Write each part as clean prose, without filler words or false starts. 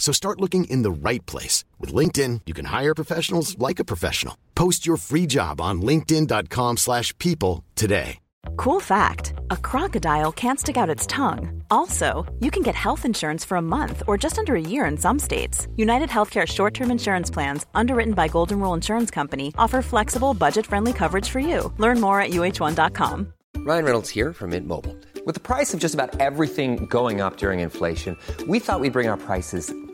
So start looking in the right place. With LinkedIn, you can hire professionals like a professional. Post your free job on linkedin.com/people today. Cool fact, a crocodile can't stick out its tongue. Also, you can get health insurance for a month or just under a year in some states. United Healthcare short-term insurance plans, underwritten by Golden Rule Insurance Company, offer flexible, budget-friendly coverage for you. Learn more at uh1.com. Ryan Reynolds here from Mint Mobile. With the price of just about everything going up during inflation, we thought we'd bring our prices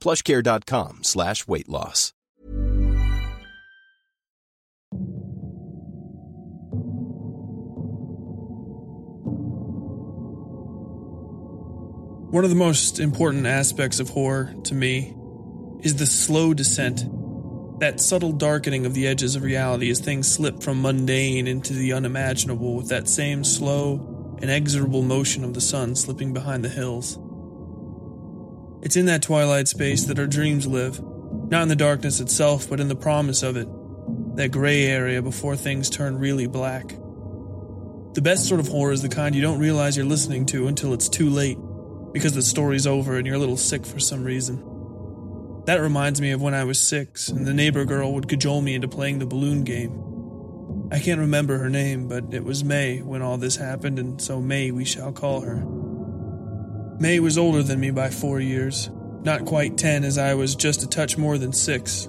PlushCare.com/weight loss. One of the most important aspects of horror, to me, is the slow descent. That subtle darkening of the edges of reality as things slip from mundane into the unimaginable with that same slow, inexorable motion of the sun slipping behind the hills. It's in that twilight space that our dreams live, not in the darkness itself, but in the promise of it, that gray area before things turn really black. The best sort of horror is the kind you don't realize you're listening to until it's too late, because the story's over and you're a little sick for some reason. That reminds me of when I was 6, and the neighbor girl would cajole me into playing the balloon game. I can't remember her name, but it was May when all this happened, and so May we shall call her. May was older than me by 4 years, not quite 10 as I was just a touch more than 6.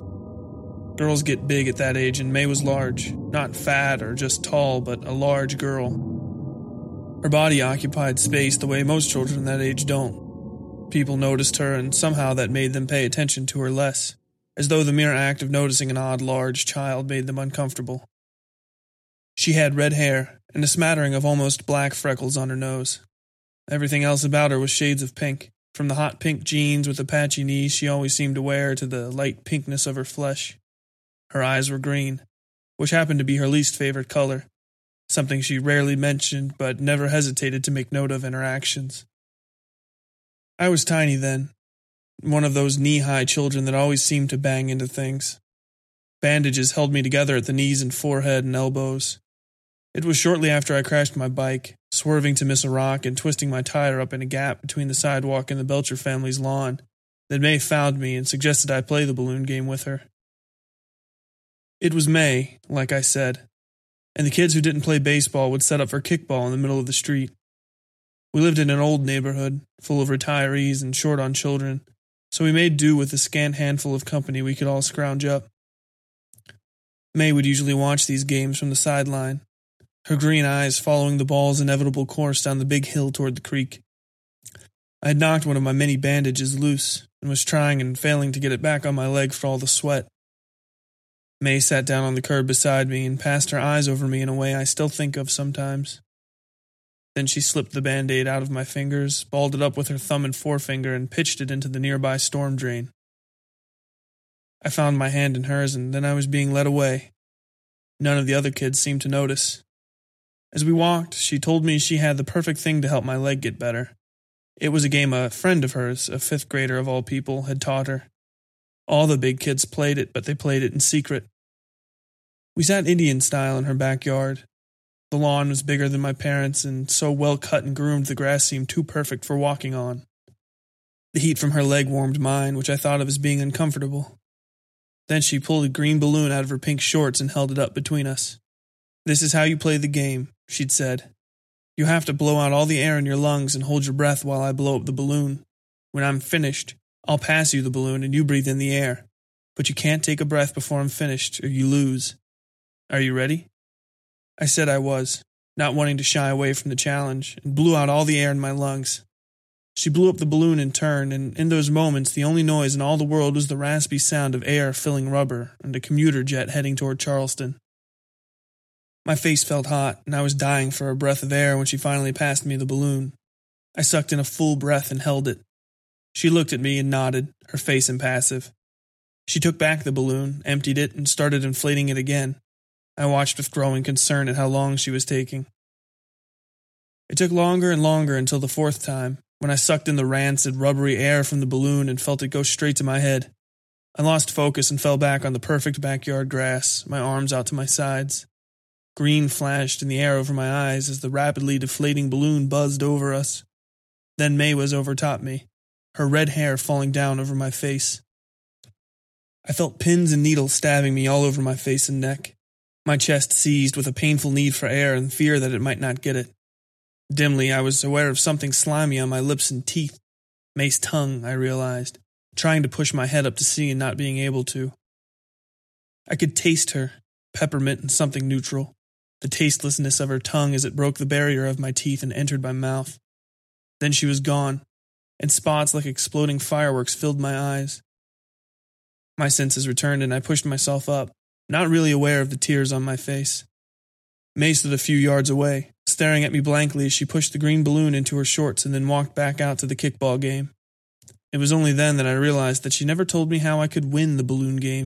Girls get big at that age, and May was large, not fat or just tall, but a large girl. Her body occupied space the way most children that age don't. People noticed her, and somehow that made them pay attention to her less, as though the mere act of noticing an odd large child made them uncomfortable. She had red hair, and a smattering of almost black freckles on her nose. Everything else about her was shades of pink, from the hot pink jeans with the patchy knees she always seemed to wear to the light pinkness of her flesh. Her eyes were green, which happened to be her least favorite color, something she rarely mentioned but never hesitated to make note of in her actions. I was tiny then, one of those knee-high children that always seemed to bang into things. Bandages held me together at the knees and forehead and elbows. It was shortly after I crashed my bike, swerving to miss a rock and twisting my tire up in a gap between the sidewalk and the Belcher family's lawn, that May found me and suggested I play the balloon game with her. It was May, like I said, and the kids who didn't play baseball would set up for kickball in the middle of the street. We lived in an old neighborhood, full of retirees and short on children, so we made do with the scant handful of company we could all scrounge up. May would usually watch these games from the sideline, her green eyes following the ball's inevitable course down the big hill toward the creek. I had knocked one of my many bandages loose and was trying and failing to get it back on my leg for all the sweat. May sat down on the curb beside me and passed her eyes over me in a way I still think of sometimes. Then she slipped the Band-Aid out of my fingers, balled it up with her thumb and forefinger, and pitched it into the nearby storm drain. I found my hand in hers, and then I was being led away. None of the other kids seemed to notice. As we walked, she told me she had the perfect thing to help my leg get better. It was a game a friend of hers, a fifth grader of all people, had taught her. All the big kids played it, but they played it in secret. We sat Indian style in her backyard. The lawn was bigger than my parents', and so well cut and groomed the grass seemed too perfect for walking on. The heat from her leg warmed mine, which I thought of as being uncomfortable. Then she pulled a green balloon out of her pink shorts and held it up between us. "This is how you play the game," she'd said. "You have to blow out all the air in your lungs and hold your breath while I blow up the balloon. When I'm finished, I'll pass you the balloon and you breathe in the air. But you can't take a breath before I'm finished, or you lose. Are you ready?" I said I was, not wanting to shy away from the challenge, and blew out all the air in my lungs. She blew up the balloon in turn, and in those moments the only noise in all the world was the raspy sound of air filling rubber and a commuter jet heading toward Charleston. My face felt hot, and I was dying for a breath of air when she finally passed me the balloon. I sucked in a full breath and held it. She looked at me and nodded, her face impassive. She took back the balloon, emptied it, and started inflating it again. I watched with growing concern at how long she was taking. It took longer and longer until the fourth time, when I sucked in the rancid, rubbery air from the balloon and felt it go straight to my head. I lost focus and fell back on the perfect backyard grass, my arms out to my sides. Green flashed in the air over my eyes as the rapidly deflating balloon buzzed over us. Then May was overtop me, her red hair falling down over my face. I felt pins and needles stabbing me all over my face and neck. My chest seized with a painful need for air and fear that it might not get it. Dimly, I was aware of something slimy on my lips and teeth. May's tongue, I realized, trying to push my head up to see and not being able to. I could taste her, peppermint and something neutral, the tastelessness of her tongue as it broke the barrier of my teeth and entered my mouth. Then she was gone, and spots like exploding fireworks filled my eyes. My senses returned and I pushed myself up, not really aware of the tears on my face. May stood a few yards away, staring at me blankly as she pushed the green balloon into her shorts and then walked back out to the kickball game. It was only then that I realized that she never told me how I could win the balloon game.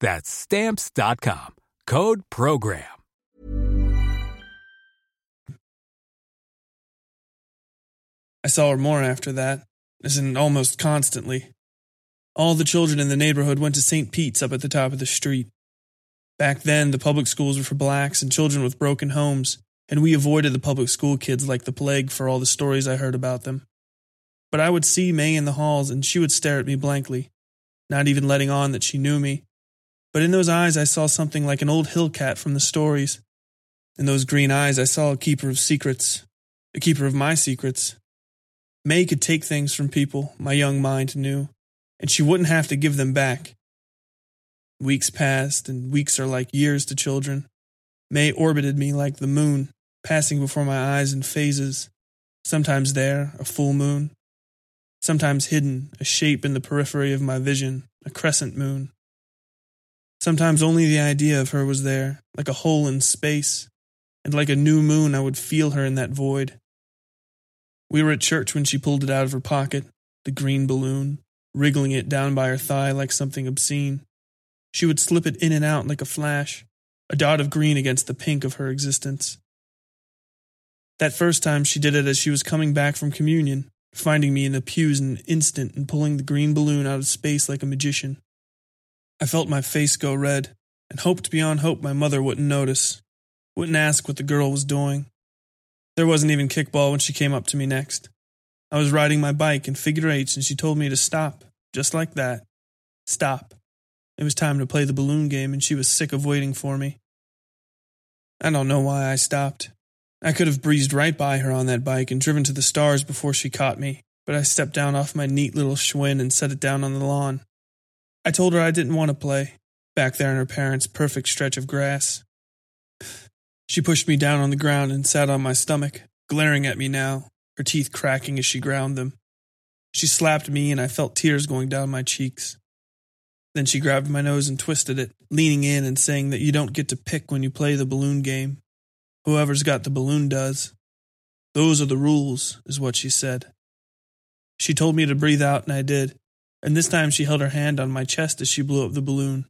That's Stamps.com. Code Program. I saw her more after that, as in almost constantly. All the children in the neighborhood went to St. Pete's up at the top of the street. Back then, the public schools were for blacks and children with broken homes, and we avoided the public school kids like the plague for all the stories I heard about them. But I would see May in the halls, and she would stare at me blankly, not even letting on that she knew me. But in those eyes, I saw something like an old hill cat from the stories. In those green eyes, I saw a keeper of secrets, a keeper of my secrets. May could take things from people, my young mind knew, and she wouldn't have to give them back. Weeks passed, and weeks are like years to children. May orbited me like the moon, passing before my eyes in phases, sometimes there, a full moon, sometimes hidden, a shape in the periphery of my vision, a crescent moon. Sometimes only the idea of her was there, like a hole in space, and like a new moon I would feel her in that void. We were at church when she pulled it out of her pocket, the green balloon, wriggling it down by her thigh like something obscene. She would slip it in and out like a flash, a dot of green against the pink of her existence. That first time she did it as she was coming back from communion, finding me in the pews in an instant and pulling the green balloon out of space like a magician. I felt my face go red, and hoped beyond hope my mother wouldn't notice, wouldn't ask what the girl was doing. There wasn't even kickball when she came up to me next. I was riding my bike in figure eights, and she told me to stop, just like that. Stop. It was time to play the balloon game, and she was sick of waiting for me. I don't know why I stopped. I could have breezed right by her on that bike and driven to the stars before she caught me, but I stepped down off my neat little Schwinn and set it down on the lawn. I told her I didn't want to play, back there in her parents' perfect stretch of grass. She pushed me down on the ground and sat on my stomach, glaring at me now, her teeth cracking as she ground them. She slapped me, and I felt tears going down my cheeks. Then she grabbed my nose and twisted it, leaning in and saying that you don't get to pick when you play the balloon game. Whoever's got the balloon does. Those are the rules, is what she said. She told me to breathe out, and I did, and this time she held her hand on my chest as she blew up the balloon.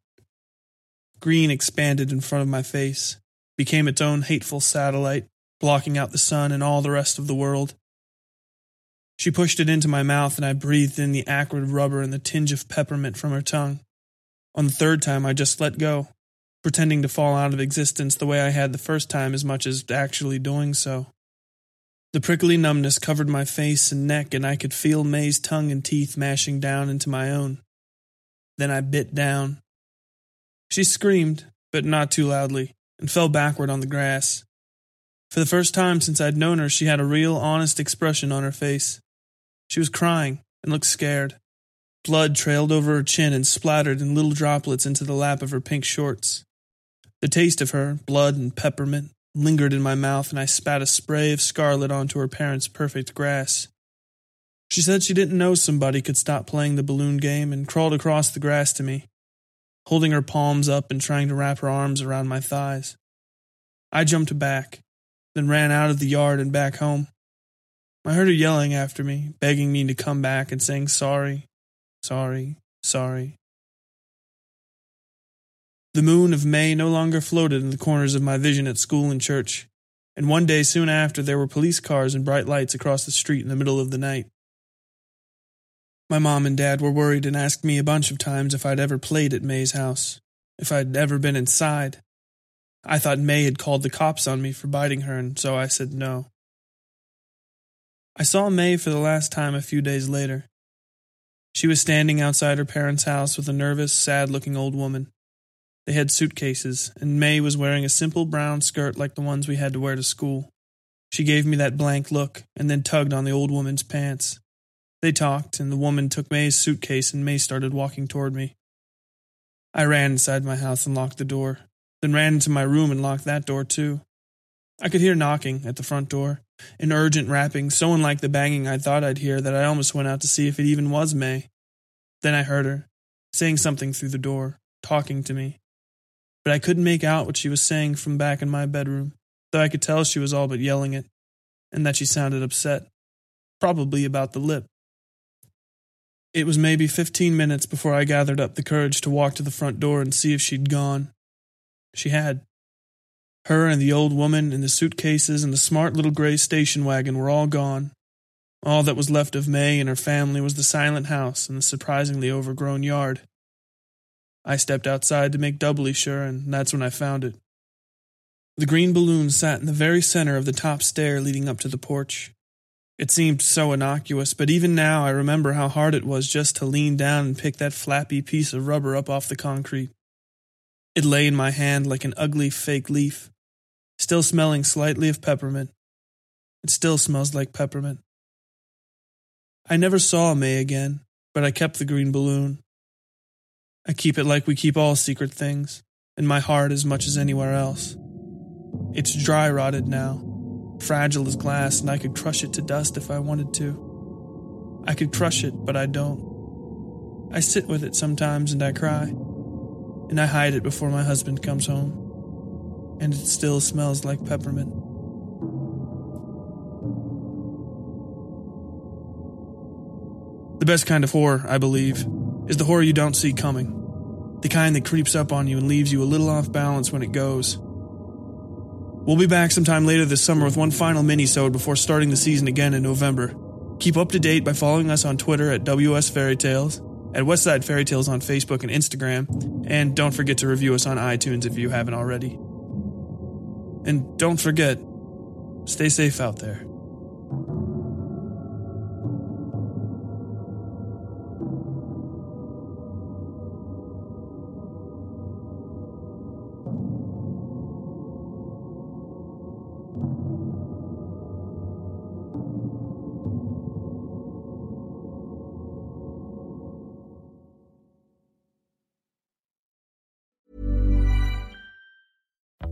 Green expanded in front of my face, became its own hateful satellite, blocking out the sun and all the rest of the world. She pushed it into my mouth, and I breathed in the acrid rubber and the tinge of peppermint from her tongue. On the third time, I just let go, pretending to fall out of existence the way I had the first time as much as actually doing so. The prickly numbness covered my face and neck, and I could feel May's tongue and teeth mashing down into my own. Then I bit down. She screamed, but not too loudly, and fell backward on the grass. For the first time since I'd known her, she had a real, honest expression on her face. She was crying and looked scared. Blood trailed over her chin and splattered in little droplets into the lap of her pink shorts. The taste of her, blood and peppermint, lingered in my mouth, and I spat a spray of scarlet onto her parents' perfect grass. She said she didn't know somebody could stop playing the balloon game and crawled across the grass to me, holding her palms up and trying to wrap her arms around my thighs. I jumped back, then ran out of the yard and back home. I heard her yelling after me, begging me to come back and saying sorry, sorry, sorry. The moon of May no longer floated in the corners of my vision at school and church, and one day soon after there were police cars and bright lights across the street in the middle of the night. My mom and dad were worried and asked me a bunch of times if I'd ever played at May's house, if I'd ever been inside. I thought May had called the cops on me for biting her, and so I said no. I saw May for the last time a few days later. She was standing outside her parents' house with a nervous, sad-looking old woman. They had suitcases, and May was wearing a simple brown skirt like the ones we had to wear to school. She gave me that blank look, and then tugged on the old woman's pants. They talked, and the woman took May's suitcase, and May started walking toward me. I ran inside my house and locked the door, then ran into my room and locked that door too. I could hear knocking at the front door, an urgent rapping, so unlike the banging I thought I'd hear that I almost went out to see if it even was May. Then I heard her, saying something through the door, talking to me. But I couldn't make out what she was saying from back in my bedroom, though I could tell she was all but yelling it, and that she sounded upset, probably about the lip. It was maybe 15 minutes before I gathered up the courage to walk to the front door and see if she'd gone. She had. Her and the old woman and the suitcases and the smart little gray station wagon were all gone. All that was left of May and her family was the silent house and the surprisingly overgrown yard. I stepped outside to make doubly sure, and that's when I found it. The green balloon sat in the very center of the top stair leading up to the porch. It seemed so innocuous, but even now I remember how hard it was just to lean down and pick that flappy piece of rubber up off the concrete. It lay in my hand like an ugly fake leaf, still smelling slightly of peppermint. It still smells like peppermint. I never saw May again, but I kept the green balloon. I keep it like we keep all secret things, in my heart as much as anywhere else. It's dry-rotted now, fragile as glass, and I could crush it to dust if I wanted to. I could crush it, but I don't. I sit with it sometimes and I cry. And I hide it before my husband comes home. And it still smells like peppermint. The best kind of horror, I believe, is the horror you don't see coming. The kind that creeps up on you and leaves you a little off balance when it goes. We'll be back sometime later this summer with one final mini-sode before starting the season again in November. Keep up to date by following us on Twitter at WS Fairytales, at Westside Fairytales on Facebook and Instagram, and don't forget to review us on iTunes if you haven't already. And don't forget, stay safe out there.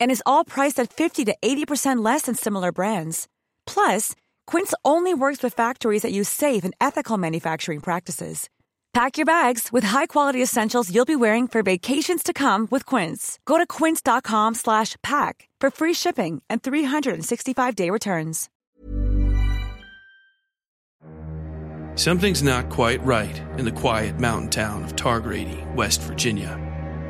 And is all priced at 50 to 80% less than similar brands. Plus, Quince only works with factories that use safe and ethical manufacturing practices. Pack your bags with high-quality essentials you'll be wearing for vacations to come with Quince. Go to quince.com/pack for free shipping and 365-day returns. Something's not quite right in the quiet mountain town of Targrady, West Virginia.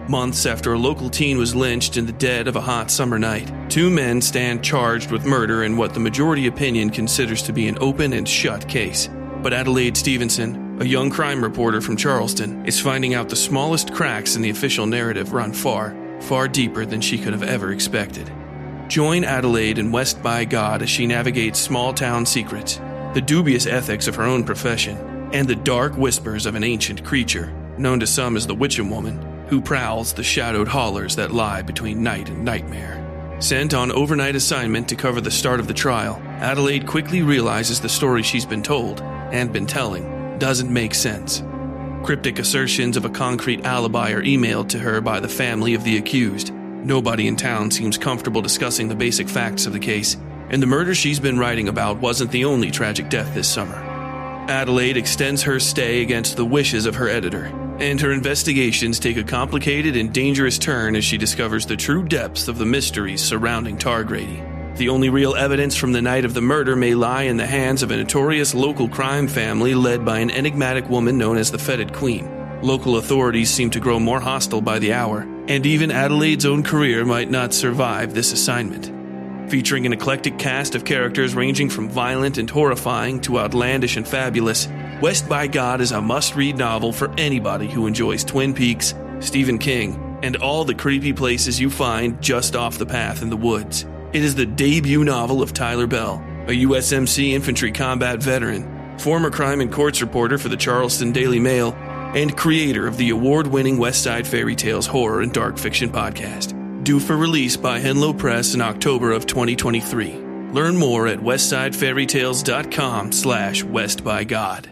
Months after a local teen was lynched in the dead of a hot summer night, two men stand charged with murder in what the majority opinion considers to be an open and shut case. But Adelaide Stevenson, a young crime reporter from Charleston, is finding out the smallest cracks in the official narrative run far, far deeper than she could have ever expected. Join Adelaide in West by God as she navigates small-town secrets, the dubious ethics of her own profession, and the dark whispers of an ancient creature, known to some as the Witcham Woman, who prowls the shadowed hollers that lie between night and nightmare. Sent on overnight assignment to cover the start of the trial, Adelaide quickly realizes the story she's been told, and been telling, doesn't make sense. Cryptic assertions of a concrete alibi are emailed to her by the family of the accused. Nobody in town seems comfortable discussing the basic facts of the case, and the murder she's been writing about wasn't the only tragic death this summer. Adelaide extends her stay against the wishes of her editor, and her investigations take a complicated and dangerous turn as she discovers the true depths of the mysteries surrounding Targrady. The only real evidence from the night of the murder may lie in the hands of a notorious local crime family led by an enigmatic woman known as the Fetid Queen. Local authorities seem to grow more hostile by the hour, and even Adelaide's own career might not survive this assignment. Featuring an eclectic cast of characters ranging from violent and horrifying to outlandish and fabulous, West by God is a must-read novel for anybody who enjoys Twin Peaks, Stephen King, and all the creepy places you find just off the path in the woods. It is the debut novel of Tyler Bell, a USMC infantry combat veteran, former crime and courts reporter for the Charleston Daily Mail, and creator of the award-winning Westside Fairytales horror and dark fiction podcast, due for release by Henlo Press in October of 2023. Learn more at westsidefairytales.com/westbygod.